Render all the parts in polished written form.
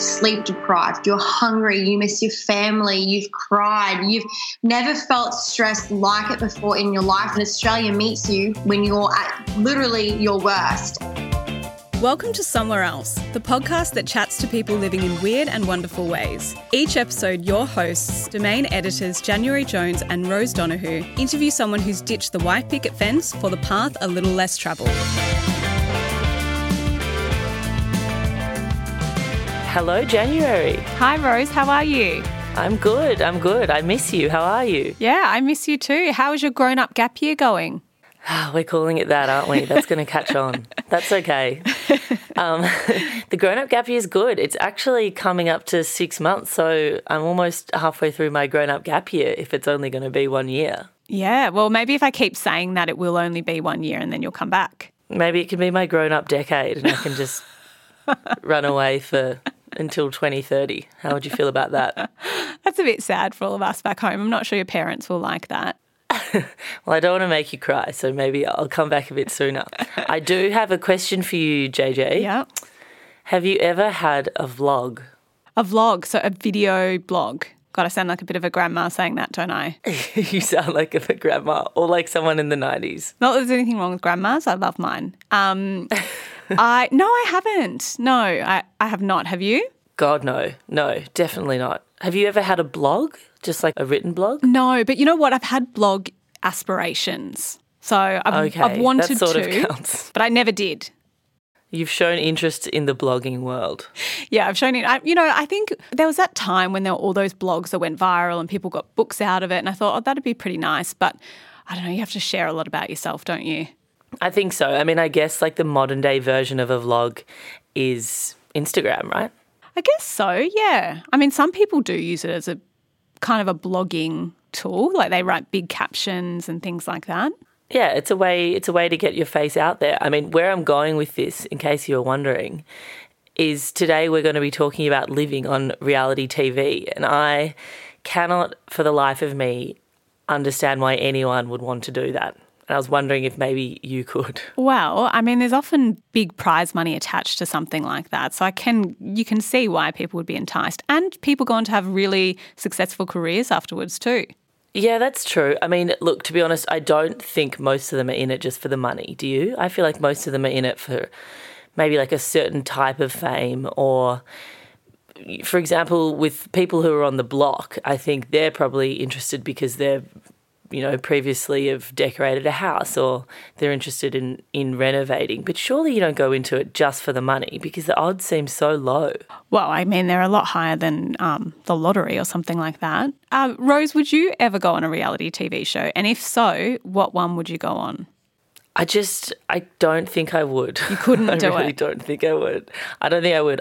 sleep deprived, you're hungry, you miss your family, you've cried, you've never felt stressed like it before in your life, and Australia meets you when you're at literally your worst. Welcome to Somewhere Else, the podcast that chats to people living in weird and wonderful ways. Each episode, your hosts, Domain Editors January Jones and Rose Donohue, interview someone who's ditched the white picket fence for the path a little less travelled. Hello, January. Hi, Rose. How are you? I'm good. I miss you. How are you? Yeah, I miss you too. How is your grown-up gap year going? We're calling it that, aren't we? That's going to catch on. That's okay. The grown-up gap year is good. It's actually coming up to 6 months, so I'm almost halfway through my grown-up gap year if it's only going to be 1 year. Yeah, well, maybe if I keep saying that, it will only be 1 year and then you'll come back. Maybe it can be my grown-up decade and I can just run away for until 2030. How would you feel about that? That's a bit sad for all of us back home. I'm not sure your parents will like that. Well, I don't want to make you cry, so maybe I'll come back a bit sooner. I do have a question for you, JJ. Yeah. Have you ever had a vlog? A vlog, so a video blog. God, I sound like a bit of a grandma saying that, don't I? You sound like a grandma or like someone in the 90s. Not that there's anything wrong with grandmas. I love mine. I haven't. No, I have not. Have you? God, no. No, definitely not. Have you ever had a blog? Just like a written blog? No, but you know what? I've had blog aspirations. So I've wanted to. That sort of counts. But I never did. You've shown interest in the blogging world. Yeah, I've shown it. I think there was that time when there were all those blogs that went viral and people got books out of it, and I thought, oh, that'd be pretty nice. But I don't know, you have to share a lot about yourself, don't you? I think so. I mean, I guess like the modern day version of a vlog is Instagram, right? I guess so, yeah. I mean, some people do use it as a kind of a blogging tool, like they write big captions and things like that. Yeah, it's a way to get your face out there. I mean, where I'm going with this, in case you're wondering, is today we're going to be talking about living on reality TV, and I cannot for the life of me understand why anyone would want to do that. And I was wondering if maybe you could. Well, I mean, there's often big prize money attached to something like that. So you can see why people would be enticed. And people go on to have really successful careers afterwards too. Yeah, that's true. I mean, look, to be honest, I don't think most of them are in it just for the money. Do you? I feel like most of them are in it for maybe like a certain type of fame, or, for example, with people who are on The Block, I think they're probably interested because they're, you know, previously have decorated a house, or they're interested in renovating. But surely you don't go into it just for the money, because the odds seem so low. Well, I mean, they're a lot higher than the lottery or something like that. Rose, would you ever go on a reality TV show? And if so, what one would you go on? I don't think I would. You couldn't do it. I really don't think I would.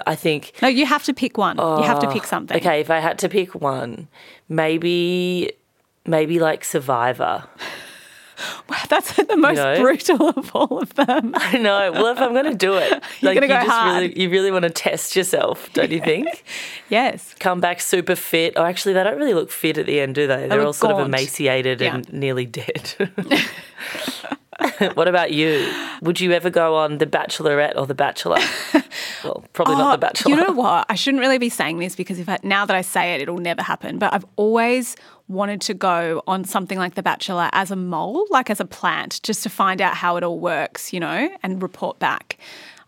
I think... No, you have to pick one. You have to pick something. Okay, if I had to pick one, maybe like Survivor. Wow, that's the most brutal of all of them. I know. Well, if I'm going to do it, you're going to go hard. You really want to test yourself, don't you think? Yes. Come back super fit. Oh, actually, they don't really look fit at the end, do they? They're all sort of emaciated and nearly dead. What about you? Would you ever go on The Bachelorette or The Bachelor? Well, probably not The Bachelor. You know what? I shouldn't really be saying this, because now that I say it, it'll never happen. But I've always wanted to go on something like The Bachelor as a mole, like as a plant, just to find out how it all works, and report back.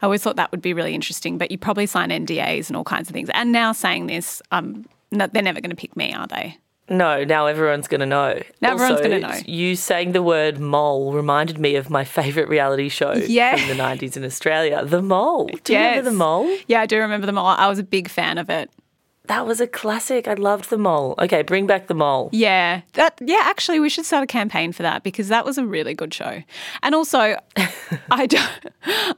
I always thought that would be really interesting, but you probably sign NDAs and all kinds of things. And now saying this, they're never going to pick me, are they? No, now everyone's going to know. You saying the word mole reminded me of my favourite reality show from the 90s in Australia, The Mole. Do you remember The Mole? Yeah, I do remember The Mole. I was a big fan of it. That was a classic. I loved The Mole. Okay, bring back The Mole. Yeah. Actually, we should start a campaign for that, because that was a really good show. And also, I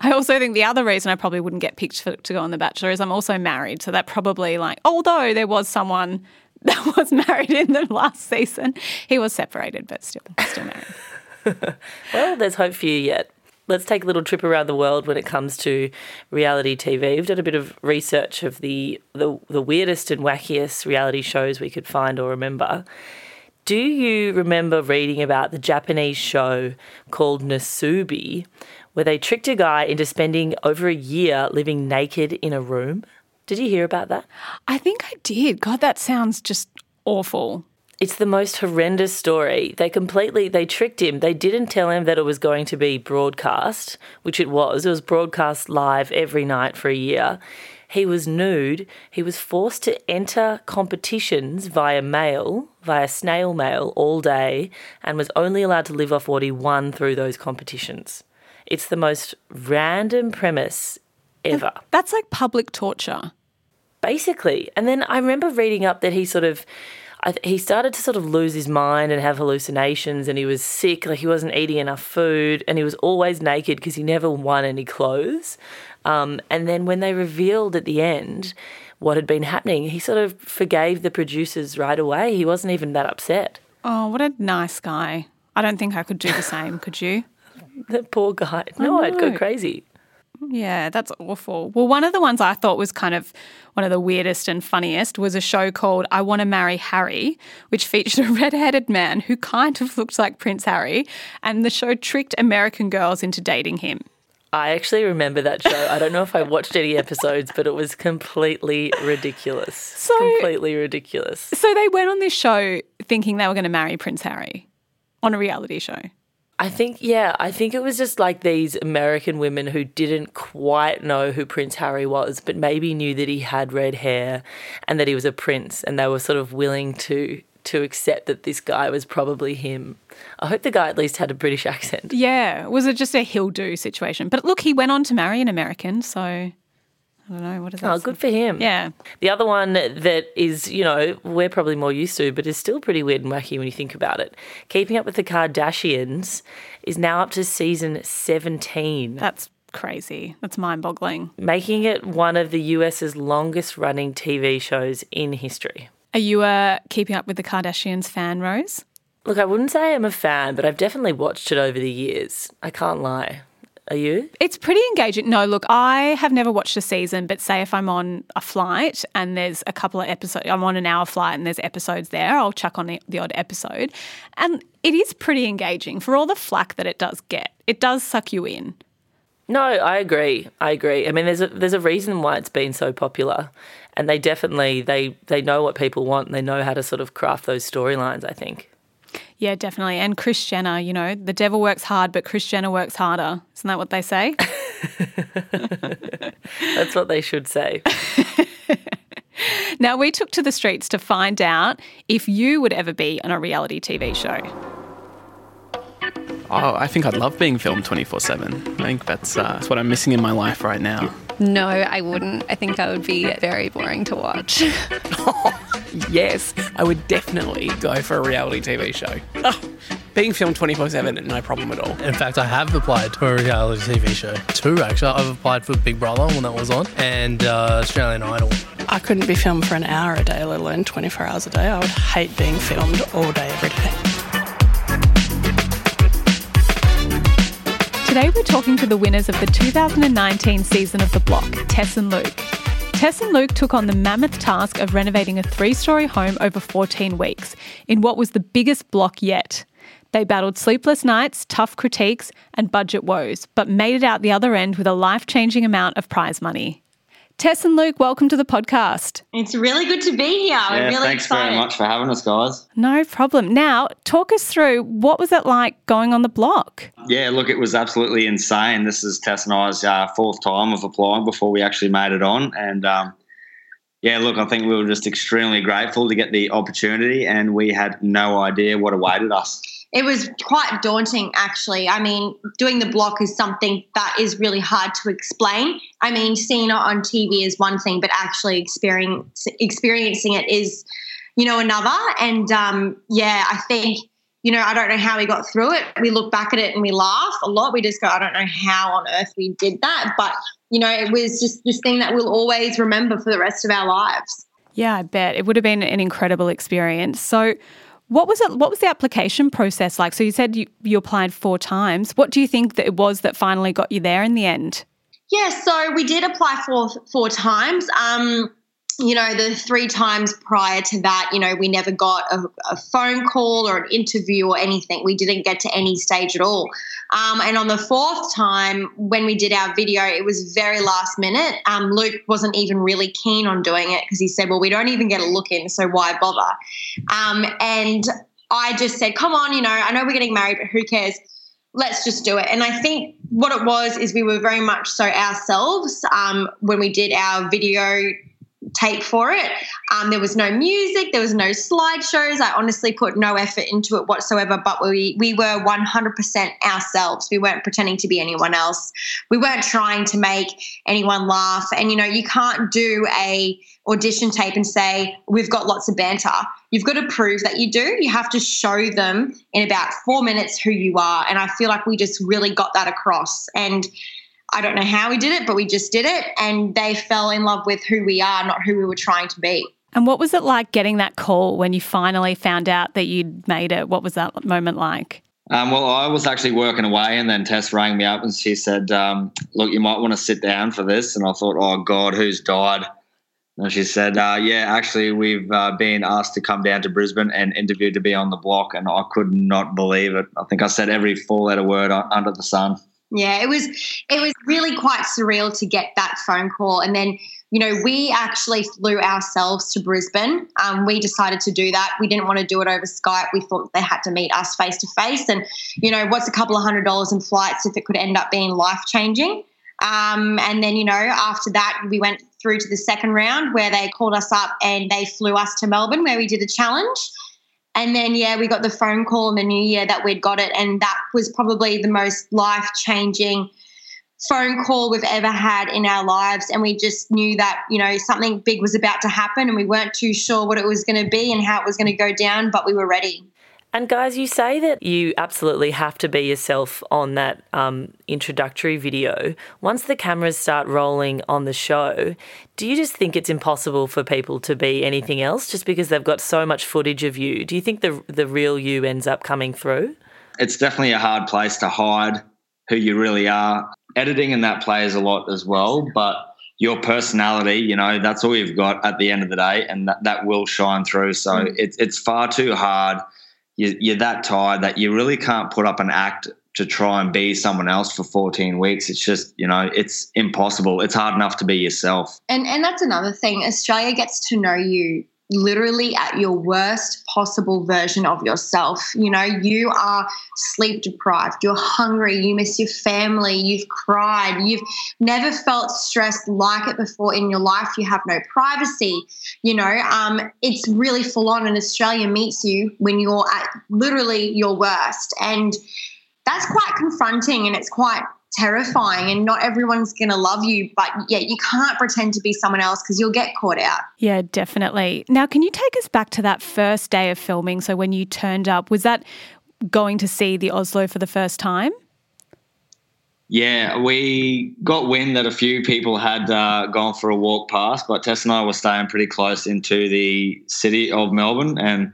also think the other reason I probably wouldn't get picked to go on The Bachelor is I'm also married, so that probably although there was someone that was married in the last season. He was separated, but still married. Well, there's hope for you yet. Let's take a little trip around the world when it comes to reality TV. We've done a bit of research of the weirdest and wackiest reality shows we could find or remember. Do you remember reading about the Japanese show called Nasubi, where they tricked a guy into spending over a year living naked in a room? Did you hear about that? I think I did. God, that sounds just awful. It's the most horrendous story. They tricked him. They didn't tell him that it was going to be broadcast, which it was. It was broadcast live every night for a year. He was nude. He was forced to enter competitions via snail mail all day, and was only allowed to live off what he won through those competitions. It's the most random premise ever. That's like public torture. Basically. And then I remember reading up that he started to sort of lose his mind and have hallucinations, and he was sick, like he wasn't eating enough food, and he was always naked because he never won any clothes. And then when they revealed at the end what had been happening, he sort of forgave the producers right away. He wasn't even that upset. Oh, what a nice guy. I don't think I could do the same, could you? The poor guy. No, I'd go crazy. Yeah, that's awful. Well, one of the ones I thought was kind of one of the weirdest and funniest was a show called I Want to Marry Harry, which featured a red-headed man who kind of looked like Prince Harry, and the show tricked American girls into dating him. I actually remember that show. I don't know if I watched any episodes, but it was completely ridiculous. So they went on this show thinking they were going to marry Prince Harry on a reality show. I think it was just like these American women who didn't quite know who Prince Harry was, but maybe knew that he had red hair and that he was a prince, and they were sort of willing to accept that this guy was probably him. I hope the guy at least had a British accent. Yeah, was it just a he'll-do situation? But look, he went on to marry an American, so... I don't know, what is that? Oh, good for him. Yeah. The other one that is, we're probably more used to, but is still pretty weird and wacky when you think about it. Keeping Up With The Kardashians is now up to season 17. That's crazy. That's mind-boggling. Making it one of the US's longest-running TV shows in history. Are you a Keeping Up With The Kardashians fan, Rose? Look, I wouldn't say I'm a fan, but I've definitely watched it over the years. I can't lie. Are you? It's pretty engaging. No, look, I have never watched a season, but say if I'm on a flight and there's a couple of episodes, I'm on an hour flight and there's episodes there, I'll chuck on the odd episode. And it is pretty engaging for all the flack that it does get. It does suck you in. No, I agree. I mean, there's a reason why it's been so popular, and they definitely, they know what people want and they know how to sort of craft those storylines, I think. Yeah, definitely. And Chris Jenner, the devil works hard, but Chris Jenner works harder. Isn't that what they say? That's what they should say. Now, we took to the streets to find out if you would ever be on a reality TV show. Oh, I think I'd love being filmed 24/7. I think that's what I'm missing in my life right now. No, I wouldn't. I think I would be very boring to watch. Yes, I would definitely go for a reality TV show. Being filmed 24/7, no problem at all. In fact, I have applied to a reality TV show. Two, actually. I've applied for Big Brother when that was on, and Australian Idol. I couldn't be filmed for an hour a day, let alone 24 hours a day. I would hate being filmed all day, every day. Today we're talking to the winners of the 2019 season of The Block, Tess and Luke. Tess and Luke took on the mammoth task of renovating a 3-storey home over 14 weeks in what was the biggest block yet. They battled sleepless nights, tough critiques and budget woes, but made it out the other end with a life-changing amount of prize money. Tess and Luke, welcome to the podcast. It's really good to be here. I'm really thanks excited. Thanks very much for having us, guys. No problem. Now, talk us through, what was it like going on The Block? Yeah, look, it was absolutely insane. This is Tess and I's fourth time of applying before we actually made it on. And, I think we were just extremely grateful to get the opportunity, and we had no idea what awaited us. It was quite daunting, actually. I mean, doing The Block is something that is really hard to explain. I mean, seeing it on TV is one thing, but actually experiencing it is, another. And, I think, I don't know how we got through it. We look back at it and we laugh a lot. We just go, I don't know how on earth we did that. But, it was just this thing that we'll always remember for the rest of our lives. Yeah, I bet. It would have been an incredible experience. So, what was the application process like? So you said you applied 4 times. What do you think that it was that finally got you there in the end? Yeah, so we did apply 4 times. The 3 times prior to that, we never got a phone call or an interview or anything. We didn't get to any stage at all. And on the fourth time when we did our video, it was very last minute. Luke wasn't even really keen on doing it because he said, well, we don't even get a look in, so why bother? And I just said, come on, you know, I know we're getting married, but who cares? Let's just do it. And I think what it was is we were very much so ourselves when we did our video tape for it. There was no music, there was no slideshows. I honestly put no effort into it whatsoever, but we were 100% ourselves. We weren't pretending to be anyone else. We weren't trying to make anyone laugh. And, you know, you can't do a audition tape and say, we've got lots of banter. You've got to prove that you do. You have to show them in about 4 minutes who you are. And I feel like we just really got that across. And I don't know how we did it, but we just did it, and they fell in love with who we are, not who we were trying to be. And what was it like getting that call when you finally found out that you'd made it? What was that moment like? Well, I was actually working away, and then Tess rang me up and she said, look, you might want to sit down for this. And I thought, oh, God, who's died? And she said, yeah, actually, we've been asked to come down to Brisbane and interview to be on The Block, and I could not believe it. I think I said every four-letter word under the sun. Yeah, it was really quite surreal to get that phone call. And then, you know, we actually flew ourselves to Brisbane. We decided to do that. We didn't want to do it over Skype. We thought they had to meet us face to face. And, you know, what's a couple of $100 in flights if it could end up being life-changing? And then, you know, after that, we went through to the second round where they called us up and they flew us to Melbourne where we did a challenge. And then, yeah, we got the phone call in the new year that we'd got it, and that was probably the most life-changing phone call we've ever had in our lives. And we just knew that, you know, something big was about to happen, and we weren't too sure what it was going to be and how it was going to go down, but we were ready. And, guys, you say that you absolutely have to be yourself on that introductory video. Once the cameras start rolling on the show, do you just think it's impossible for people to be anything else just because they've got so much footage of you? Do you think the real you ends up coming through? It's definitely a hard place to hide who you really are. Editing in that plays a lot as well, but your personality, you know, that's all you've got at the end of the day, and that will shine through. So it's far too hard. You're that tired that you really can't put up an act to try and be someone else for 14 weeks. It's just, you know, it's impossible. It's hard enough to be yourself. And that's another thing. Australia gets to know you literally at your worst possible version of yourself. You know, you are sleep deprived, you're hungry, you miss your family, you've cried, you've never felt stressed like it before in your life, you have no privacy, you know, it's really full on, and Australia meets you when you're at literally your worst, and that's quite confronting and it's quite terrifying, and not everyone's going to love you, but yeah, you can't pretend to be someone else because you'll get caught out. Yeah, definitely. Now, can you take us back to that first day of filming? So when you turned up, was that going to see the Oslo for the first time? Yeah, we got wind that a few people had gone for a walk past, but Tess and I were staying pretty close into the city of Melbourne, and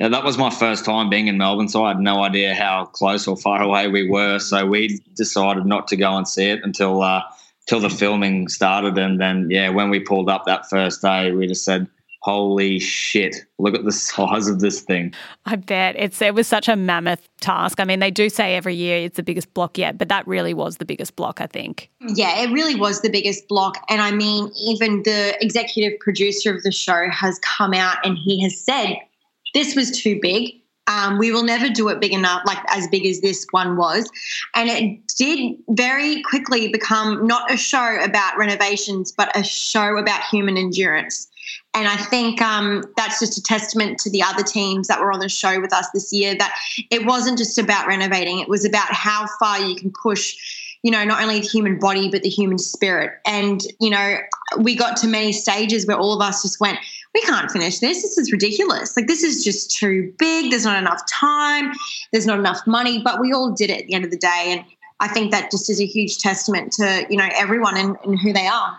yeah, that was my first time being in Melbourne, so I had no idea how close or far away we were. So we decided not to go and see it until the filming started. And then, yeah, when we pulled up that first day, we just said, holy shit, look at the size of this thing. I bet. It was such a mammoth task. I mean, they do say every year it's the biggest block yet, but that really was the biggest block, I think. Yeah, it really was the biggest block. And I mean, even the executive producer of the show has come out and he has said, this was too big. We will never do it big enough, like as big as this one was. And it did very quickly become not a show about renovations, but a show about human endurance. And I think that's just a testament to the other teams that were on the show with us this year, that it wasn't just about renovating. It was about how far you can push, you know, not only the human body, but the human spirit. And, you know, we got to many stages where all of us just went, we can't finish this. This is ridiculous. Like, this is just too big. There's not enough time. There's not enough money. But we all did it at the end of the day. And I think that just is a huge testament to, you know, everyone and who they are.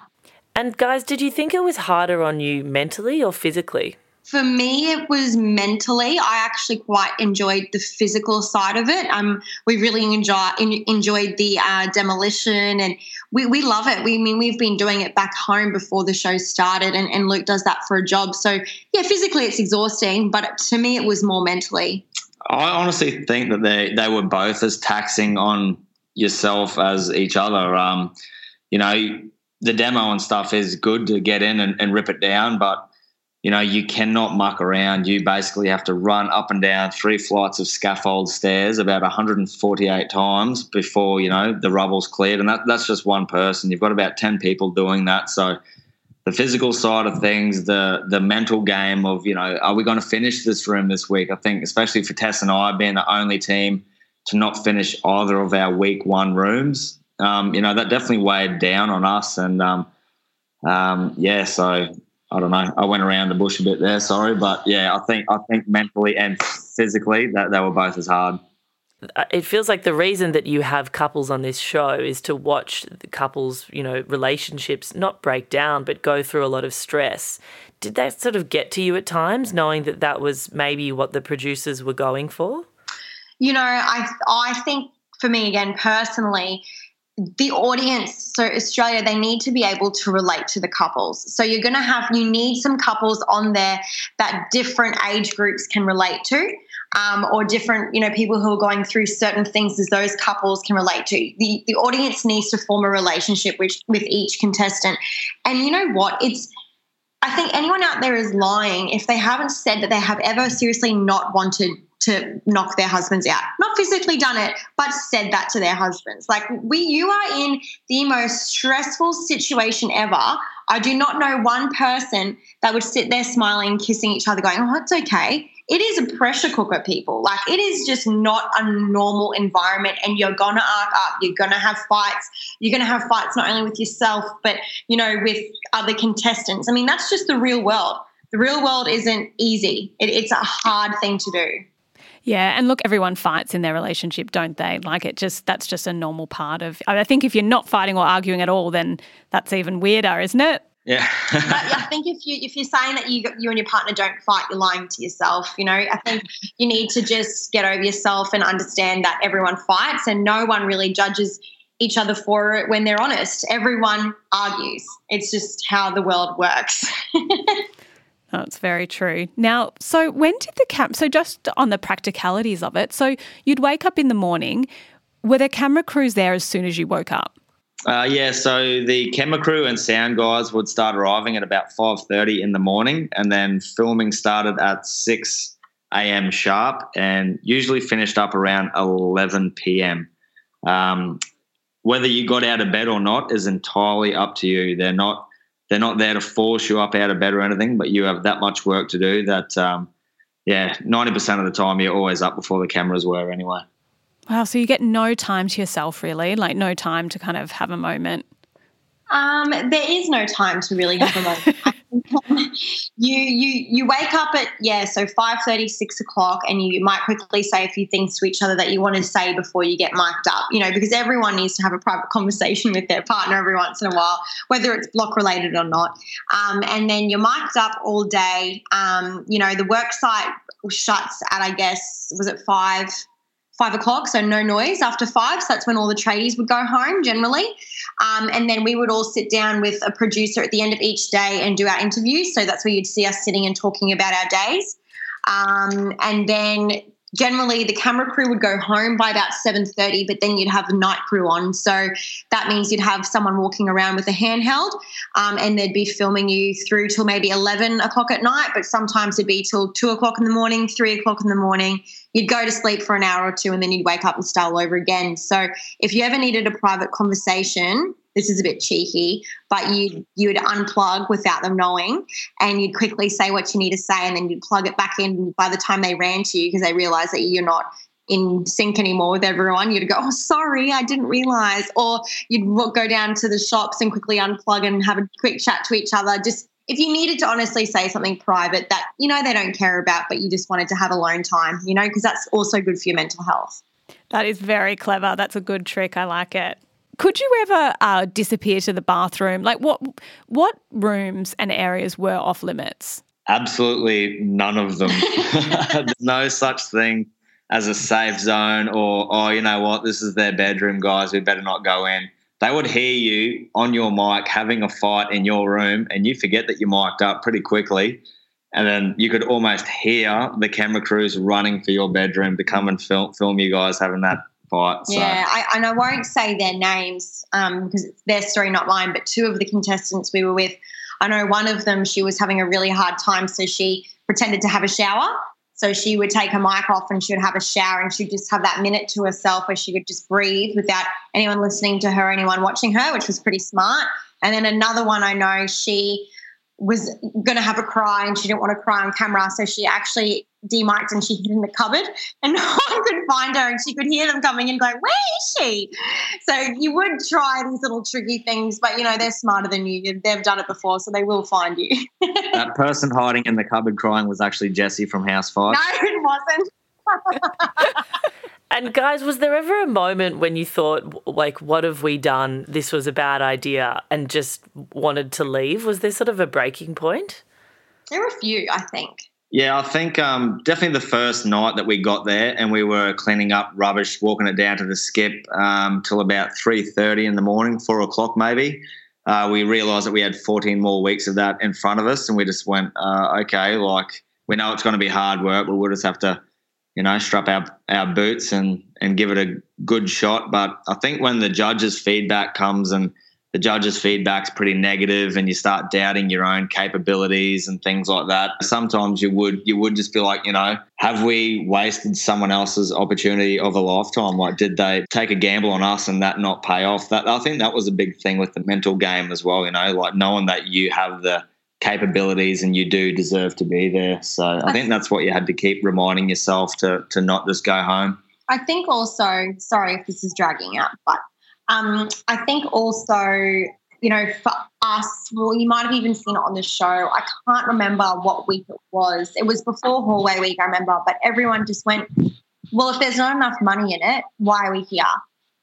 And, guys, did you think it was harder on you mentally or physically? For me, it was mentally. I actually quite enjoyed the physical side of it. We really enjoyed the demolition, and we love it. We mean, we've been doing it back home before the show started, and Luke does that for a job. So, yeah, physically it's exhausting, but to me it was more mentally. I honestly think that they were both as taxing on yourself as each other. You know, the demo and stuff is good to get in and rip it down, but, you know, you cannot muck around. You basically have to run up and down 3 flights of scaffold stairs about 148 times before, you know, the rubble's cleared. And that's just one person. You've got about 10 people doing that. So the physical side of things, the mental game of, you know, are we going to finish this room this week? I think especially for Tess and I being the only team to not finish either of our week one rooms, you know, that definitely weighed down on us. And, yeah, so I don't know. I went around the bush a bit there, sorry. But, yeah, I think mentally and physically that they were both as hard. It feels like the reason that you have couples on this show is to watch the couples, you know, relationships not break down but go through a lot of stress. Did that sort of get to you at times, knowing that that was maybe what the producers were going for? You know, I think for me, again, personally, the audience, so Australia, they need to be able to relate to the couples. So you're going to have, you need some couples on there that different age groups can relate to. Or different, you know, people who are going through certain things as those couples can relate to. The audience needs to form a relationship with each contestant. And you know what? I think anyone out there is lying if they haven't said that they have ever seriously not wanted to knock their husbands out. Not physically done it, but said that to their husbands. Like, you are in the most stressful situation ever. I do not know one person that would sit there smiling, kissing each other, going, oh, it's okay. It is a pressure cooker, people. Like, it is just not a normal environment, and you're going to arc up. You're going to have fights. You're going to have fights not only with yourself but, you know, with other contestants. I mean, that's just the real world. The real world isn't easy. It's a hard thing to do. Yeah, and look, everyone fights in their relationship, don't they? Like, that's just a normal part of – I think if you're not fighting or arguing at all, then that's even weirder, isn't it? Yeah. But I think if you're saying that you and your partner don't fight, you're lying to yourself, you know. I think you need to just get over yourself and understand that everyone fights and no one really judges each other for it when they're honest. Everyone argues. It's just how the world works. Oh, it's very true. Now, so when did the camp – so just on the practicalities of it, so you'd wake up in the morning. Were there camera crews there as soon as you woke up? Yeah, so the camera crew and sound guys would start arriving at about 5:30 in the morning, and then filming started at 6 a.m. sharp and usually finished up around 11 p.m. Whether you got out of bed or not is entirely up to you. They're not there to force you up out of bed or anything, but you have that much work to do that, yeah, 90% of the time you're always up before the cameras were anyway. Wow, so you get no time to yourself really, like no time to kind of have a moment? There is no time to really have a moment. You wake up at, so 5:30, 6 o'clock, and you might quickly say a few things to each other that you want to say before you get mic'd up, you know, because everyone needs to have a private conversation with their partner every once in a while, whether it's block related or not. And then you're mic'd up all day. You know, the work site shuts at, I guess, was it 5 o'clock, so no noise after 5, so that's when all the tradies would go home generally. And then we would all sit down with a producer at the end of each day and do our interviews, so that's where you'd see us sitting and talking about our days. And then generally the camera crew would go home by about 7:30, but then you'd have the night crew on, so that means you'd have someone walking around with a handheld, and they'd be filming you through till maybe 11 o'clock at night, but sometimes it'd be till 2 o'clock in the morning, 3 o'clock in the morning. You'd go to sleep for an hour or two and then you'd wake up and start all over again. So if you ever needed a private conversation, this is a bit cheeky, but you'd unplug without them knowing, and you'd quickly say what you need to say, and then you'd plug it back in. By the time they ran to you because they realised that you're not in sync anymore with everyone, you'd go, oh, sorry, I didn't realise. Or you'd go down to the shops and quickly unplug and have a quick chat to each other. Just if you needed to honestly say something private that, you know, they don't care about, but you just wanted to have alone time, you know, because that's also good for your mental health. That is very clever. That's a good trick. I like it. Could you ever disappear to the bathroom? Like what rooms and areas were off limits? Absolutely none of them. There's no such thing as a safe zone or, oh, you know what, this is their bedroom, guys, we better not go in. They would hear you on your mic having a fight in your room, and you forget that you're mic'd up pretty quickly, And then you could almost hear the camera crews running for your bedroom to come and film you guys having that fight. So. Yeah, and I won't say their names because it's their story, not mine, but two of the contestants we were with, I know one of them, she was having a really hard time, so she pretended to have a shower. So she would take her mic off and she would have a shower and she'd just have that minute to herself where she could just breathe without anyone listening to her, anyone watching her, which was pretty smart. And then another one I know, she was going to have a cry and she didn't want to cry on camera, so she actually demiked and she hid in the cupboard and no one could find her, and she could hear them coming in going, where is she? So you would try these little tricky things, but, you know, they're smarter than you. They've done it before, so they will find you. That person hiding in the cupboard crying was actually Jessie from House 5. No, it wasn't. And, guys, was there ever a moment when you thought, like, what have we done? This was a bad idea and just wanted to leave? Was there sort of a breaking point? There were a few, I think. Yeah, I think definitely the first night that we got there and we were cleaning up rubbish, walking it down to the skip till about 3:30 in the morning, 4 o'clock maybe. We realised that we had 14 more weeks of that in front of us, and we just went, okay, like, we know it's going to be hard work, but we'll just have to, you know, strap our boots and give it a good shot. But I think when the judges' feedback comes and the judges' feedback's pretty negative and you start doubting your own capabilities and things like that, sometimes you would just be like, you know, have we wasted someone else's opportunity of a lifetime? Like, did they take a gamble on us and that not pay off? That, I think that was a big thing with the mental game as well, you know, like knowing that you have the capabilities and you do deserve to be there. So I think that's what you had to keep reminding yourself to not just go home. I think also, sorry if this is dragging out, but I think also, you know, for us, well, you might have even seen it on the show. I can't remember what week it was. It was before Hallway Week, I remember, but everyone just went, well, if there's not enough money in it, why are we here?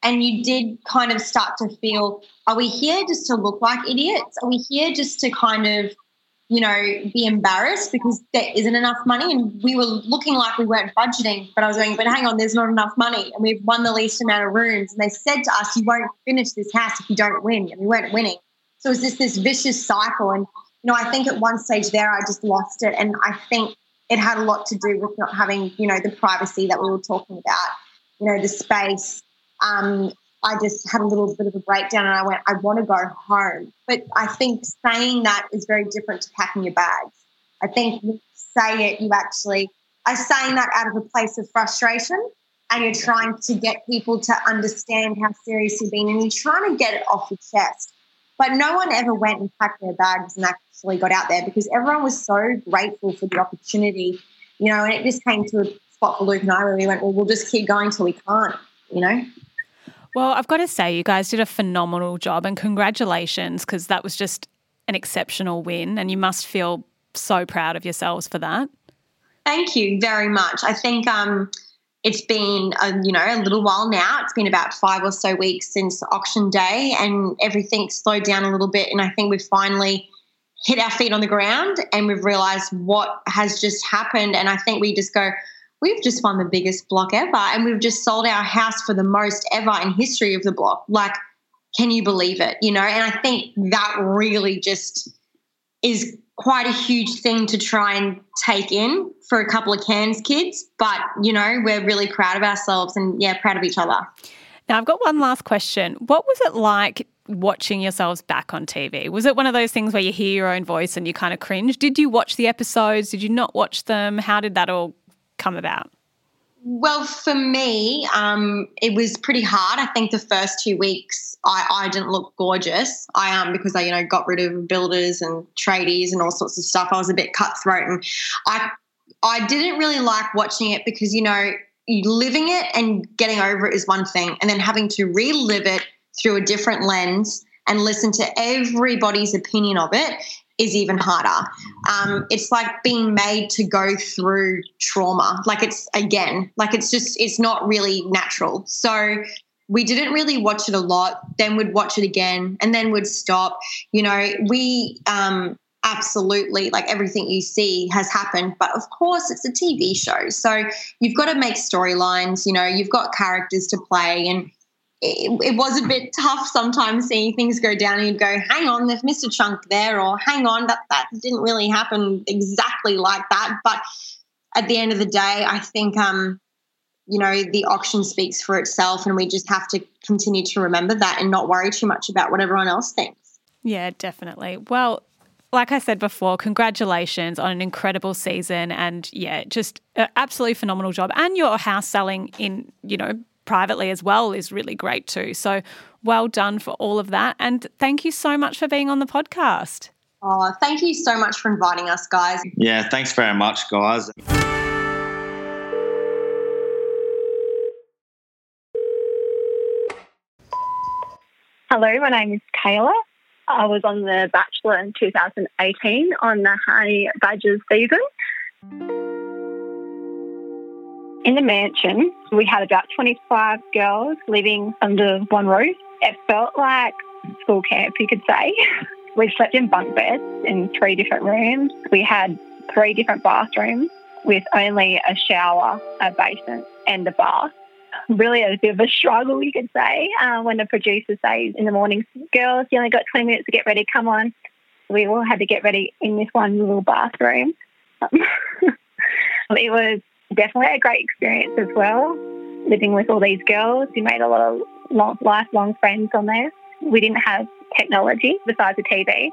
And you did kind of start to feel, are we here just to look like idiots? Are we here just to kind of, you know, be embarrassed because there isn't enough money? And we were looking like we weren't budgeting, but I was going, but hang on, there's not enough money. And we've won the least amount of rooms. And they said to us, you won't finish this house if you don't win. And we weren't winning. So it was just this vicious cycle. And, you know, I think at one stage there I just lost it. And I think it had a lot to do with not having, you know, the privacy that we were talking about, you know, the space. I just had a little bit of a breakdown and I went, I want to go home. But I think saying that is very different to packing your bags. I think you say it, you actually are saying that out of a place of frustration and you're trying to get people to understand how serious you've been and you're trying to get it off your chest. But no one ever went and packed their bags and actually got out there because everyone was so grateful for the opportunity, you know, and it just came to a spot for Luke and I where we went, well, we'll just keep going till we can't, you know. Well, I've got to say you guys did a phenomenal job and congratulations, because that was just an exceptional win and you must feel so proud of yourselves for that. Thank you very much. I think it's been, you know, a little while now. It's been about 5 or so weeks since auction day and everything slowed down a little bit, and I think we've finally hit our feet on the ground and we've realised what has just happened, and I think we just go, we've just won the biggest block ever and we've just sold our house for the most ever in history of the block. Like, can you believe it, you know? And I think that really just is quite a huge thing to try and take in for a couple of Cairns kids. But, you know, we're really proud of ourselves and, yeah, proud of each other. Now I've got one last question. What was it like watching yourselves back on TV? Was it one of those things where you hear your own voice and you kind of cringe? Did you watch the episodes? Did you not watch them? How did that all come about? Well, for me, it was pretty hard. I think the first 2 weeks I didn't look gorgeous. Because I, you know, got rid of builders and tradies and all sorts of stuff. I was a bit cutthroat and I didn't really like watching it because, you know, living it and getting over it is one thing, and then having to relive it through a different lens and listen to everybody's opinion of it is even harder. It's like being made to go through trauma. Like, it's, again, like, it's just, it's not really natural. So we didn't really watch it a lot, then would watch it again and then would stop. You know, we absolutely, like, everything you see has happened, but of course it's a TV show. So you've got to make storylines, you know, you've got characters to play, and it was a bit tough sometimes seeing things go down and you'd go, hang on, they've missed a chunk there, or hang on, that didn't really happen exactly like that. But at the end of the day, I think, you know, the auction speaks for itself, and we just have to continue to remember that and not worry too much about what everyone else thinks. Yeah, definitely. Well, like I said before, congratulations on an incredible season, and yeah, just an absolutely phenomenal job. And your house selling in, you know, privately as well is really great too. So well done for all of that. And thank you so much for being on the podcast. Oh, thank you so much for inviting us, guys. Yeah, thanks very much, guys. Hello, my name is Kayla. I was on The Bachelor in 2018 on the Honey Badger's season. In the mansion, we had about 25 girls living under one roof. It felt like school camp, you could say. We slept in bunk beds in 3 different rooms. We had 3 different bathrooms with only a shower, a basement and a bath. Really a bit of a struggle, you could say, when the producer says in the morning, girls, you only got 20 minutes to get ready, come on. We all had to get ready in this one little bathroom. It was definitely a great experience as well, living with all these girls. We made a lot of lifelong friends on there. We didn't have technology besides the TV.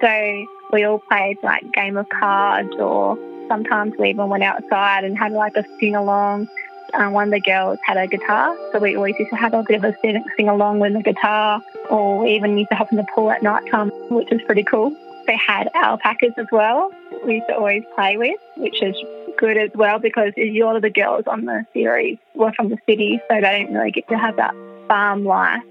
So we all played like game of cards, or sometimes we even went outside and had like a sing-along. One of the girls had a guitar, so we always used to have a bit of a sing-along with the guitar, or we even used to hop in the pool at night time, which is pretty cool. They had alpacas as well, we used to always play with, which is good as well, because a lot of the girls on the series were from the city, so they didn't really get to have that farm life.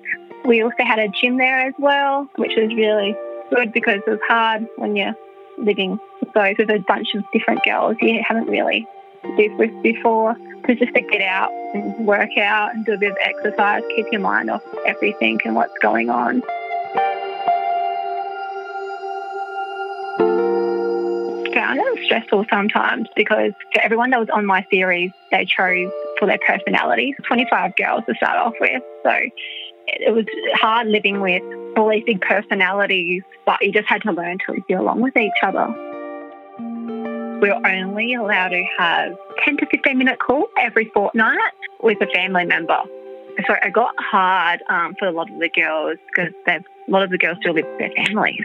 We also had a gym there as well, which was really good because it was hard when you're living so with a bunch of different girls you haven't really lived with before. To just to get out and work out and do a bit of exercise, keep your mind off everything and what's going on. Found it stressful sometimes because for everyone that was on my series, they chose for their personalities. 25 girls to start off with, so it was hard living with all these big personalities, but you just had to learn to get along with each other. We were only allowed to have 10 to 15-minute call every fortnight with a family member. So it got hard for a lot of the girls because a lot of the girls still live with their families.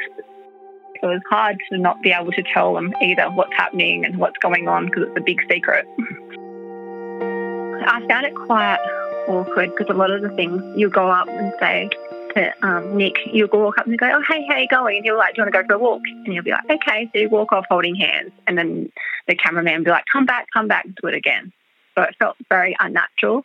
It was hard to not be able to tell them either what's happening and what's going on because it's a big secret. I found it quite awkward because a lot of the things you go up and say to Nick, you'll walk up and go, oh, hey, how are you going? And he'll be like, do you want to go for a walk? And you'll be like, okay. So you walk off holding hands, and then the cameraman will be like, come back, do it again. So it felt very unnatural.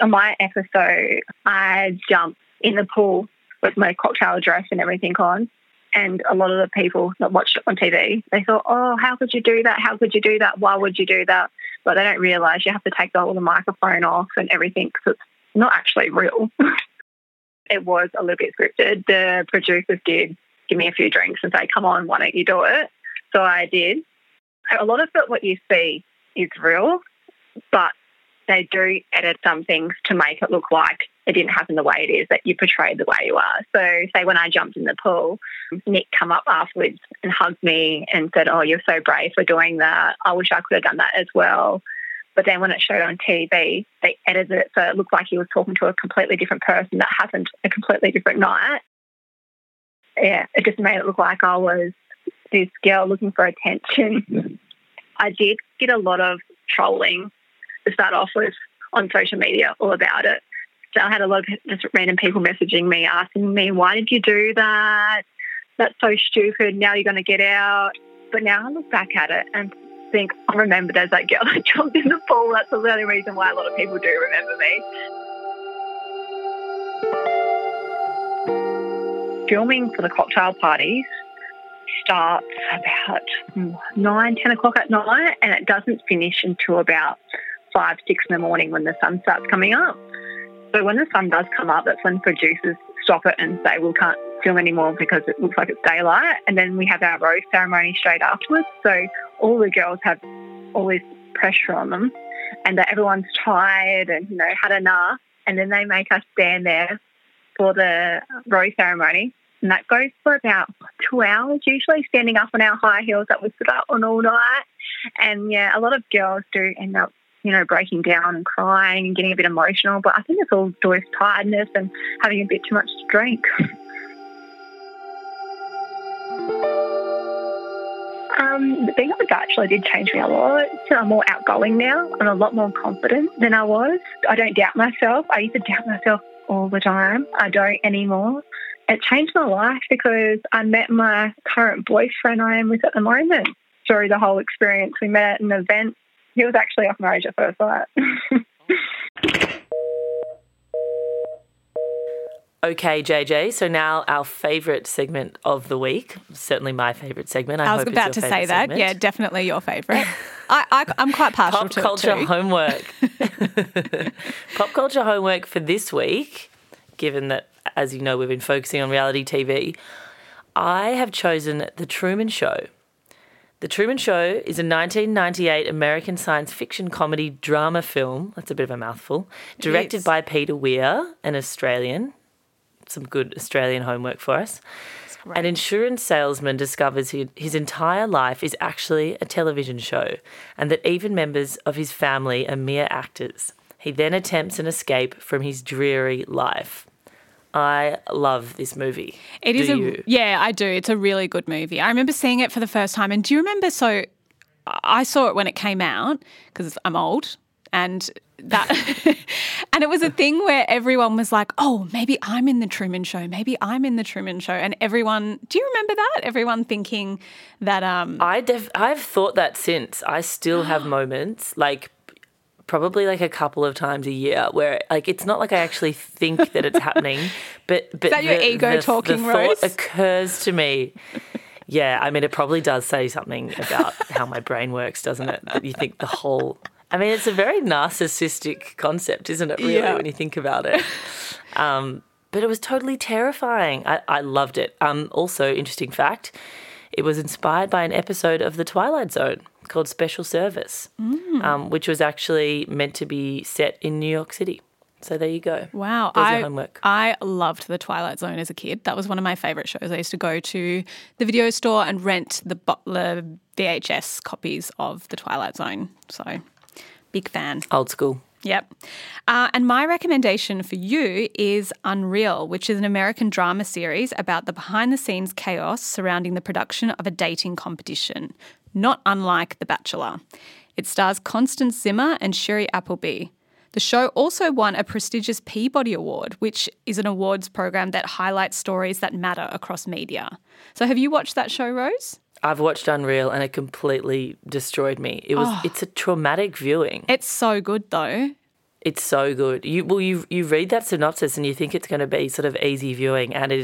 On my episode, I jumped in the pool with my cocktail dress and everything on, and a lot of the people that watched it on TV, they thought, oh, how could you do that? How could you do that? Why would you do that? But they don't realise you have to take all the microphone off and everything because it's not actually real. It was a little bit scripted. The producers did give me a few drinks and say, come on, why don't you do it? So I did. A lot of it, what you see is real, but they do edit some things to make it look like it didn't happen the way it is, that you portrayed the way you are. So say when I jumped in the pool, Nick come up afterwards and hugged me and said, oh, you're so brave for doing that. I wish I could have done that as well. But then when it showed on TV, they edited it so it looked like he was talking to a completely different person that happened a completely different night. Yeah, it just made it look like I was this girl looking for attention. I did get a lot of trolling to start off with on social media all about it. So I had a lot of just random people messaging me, asking me, why did you do that? That's so stupid. Now you're going to get out. But now I look back at it and think I remember there's that girl that jumped in the pool. That's the only reason why a lot of people do remember me. Filming for the cocktail parties starts about 9-10 o'clock at night, and it doesn't finish until about 5-6 in the morning when the sun starts coming up. So when the sun does come up, that's when producers stop it and say we can't film anymore because it looks like it's daylight, and then we have our rose ceremony straight afterwards. So all the girls have all this pressure on them and that everyone's tired and, you know, had enough. and then they make us stand there for the rose ceremony. And that goes for about 2 hours, usually standing up on our high heels that we sit up on all night. And, yeah, a lot of girls do end up, you know, breaking down and crying and getting a bit emotional. But I think it's all due to tiredness and having a bit too much to drink. Being on The Bachelor did change me a lot. So I'm more outgoing now. I'm a lot more confident than I was. I don't doubt myself. I used to doubt myself all the time. I don't anymore. It changed my life because I met my current boyfriend I am with at the moment through the whole experience. We met at an event. He was actually off Marriage at First Sight. Okay, JJ, so now our favourite segment of the week, certainly my favourite segment. I was about to say that. Segment. Yeah, definitely your favourite. I'm quite partial to it too. Pop culture homework. Pop culture homework for this week, given that, as you know, we've been focusing on reality TV, I have chosen The Truman Show. The Truman Show is a 1998 American science fiction comedy drama film, that's a bit of a mouthful, directed by Peter Weir, an Australian. Some good Australian homework for us. An insurance salesman discovers his entire life is actually a television show and that even members of his family are mere actors. He then attempts an escape from his dreary life. I love this movie. It is. Yeah, I do. It's a really good movie. I remember seeing it for the first time. And do you remember, so I saw it when it came out because I'm old and that and it was a thing where everyone was like, oh, maybe I'm in The Truman Show. Maybe I'm in The Truman Show. And everyone, do you remember that? Everyone thinking that... I've thought that since. I still have moments like... probably like a couple of times a year where like it's not like I actually think that it's happening, but is that your ego talking, Rose? The thought occurs to me. Yeah, I mean it probably does say something about how my brain works, doesn't it? That you think the whole. I mean it's a very narcissistic concept, isn't it? Really, yeah. When you think about it. But it was totally terrifying. I loved it. Also, interesting fact, it was inspired by an episode of The Twilight Zone called Special Service, which was actually meant to be set in New York City. So there you go. Wow. There's your homework. I loved The Twilight Zone as a kid. That was one of my favourite shows. I used to go to the video store and rent the Butler VHS copies of The Twilight Zone. So big fan. Old school. Yep. And my recommendation for you is Unreal, which is an American drama series about the behind-the-scenes chaos surrounding the production of a dating competition, not unlike The Bachelor. It stars Constance Zimmer and Shiri Appleby. The show also won a prestigious Peabody Award, which is an awards program that highlights stories that matter across media. So have you watched that show, Rose? I've watched Unreal and it completely destroyed me. It's a traumatic viewing. It's so good though. It's so good. You read that synopsis and you think it's going to be sort of easy viewing, and it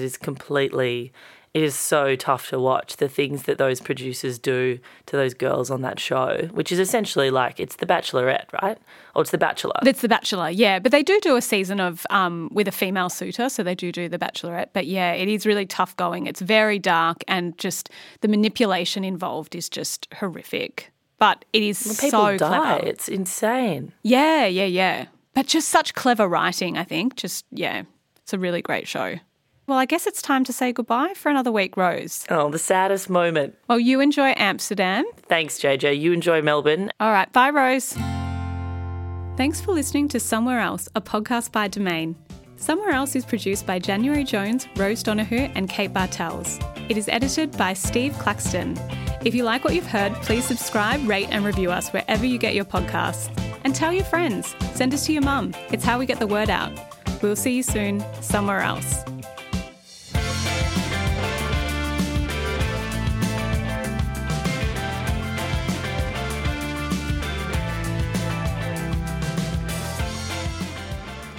is so tough to watch, the things that those producers do to those girls on that show, which is essentially like it's The Bachelorette, right? Or it's The Bachelor. It's The Bachelor, yeah. But they do a season of with a female suitor, so they do The Bachelorette. But, yeah, it is really tough going. It's very dark and just the manipulation involved is just horrific. But it is so clever. It's insane. Yeah. But just such clever writing, I think. Just, yeah, it's a really great show. Well, I guess it's time to say goodbye for another week, Rose. Oh, the saddest moment. Well, you enjoy Amsterdam. Thanks, JJ. You enjoy Melbourne. All right. Bye, Rose. Thanks for listening to Somewhere Else, a podcast by Domain. Somewhere Else is produced by January Jones, Rose Donohue and Kate Bartels. It is edited by Steve Claxton. If you like what you've heard, please subscribe, rate and review us wherever you get your podcasts. And tell your friends. Send us to your mum. It's how we get the word out. We'll see you soon, somewhere else.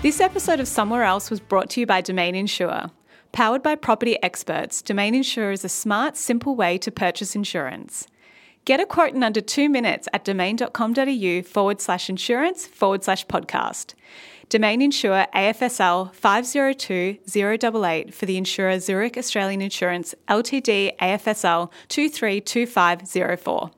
This episode of Somewhere Else was brought to you by Domain Insure. Powered by property experts, Domain Insure is a smart, simple way to purchase insurance. Get a quote in under 2 minutes at domain.com.au/insurance/podcast. Domain Insure AFSL 502088 for the insurer Zurich Australian Insurance Ltd AFSL 232504.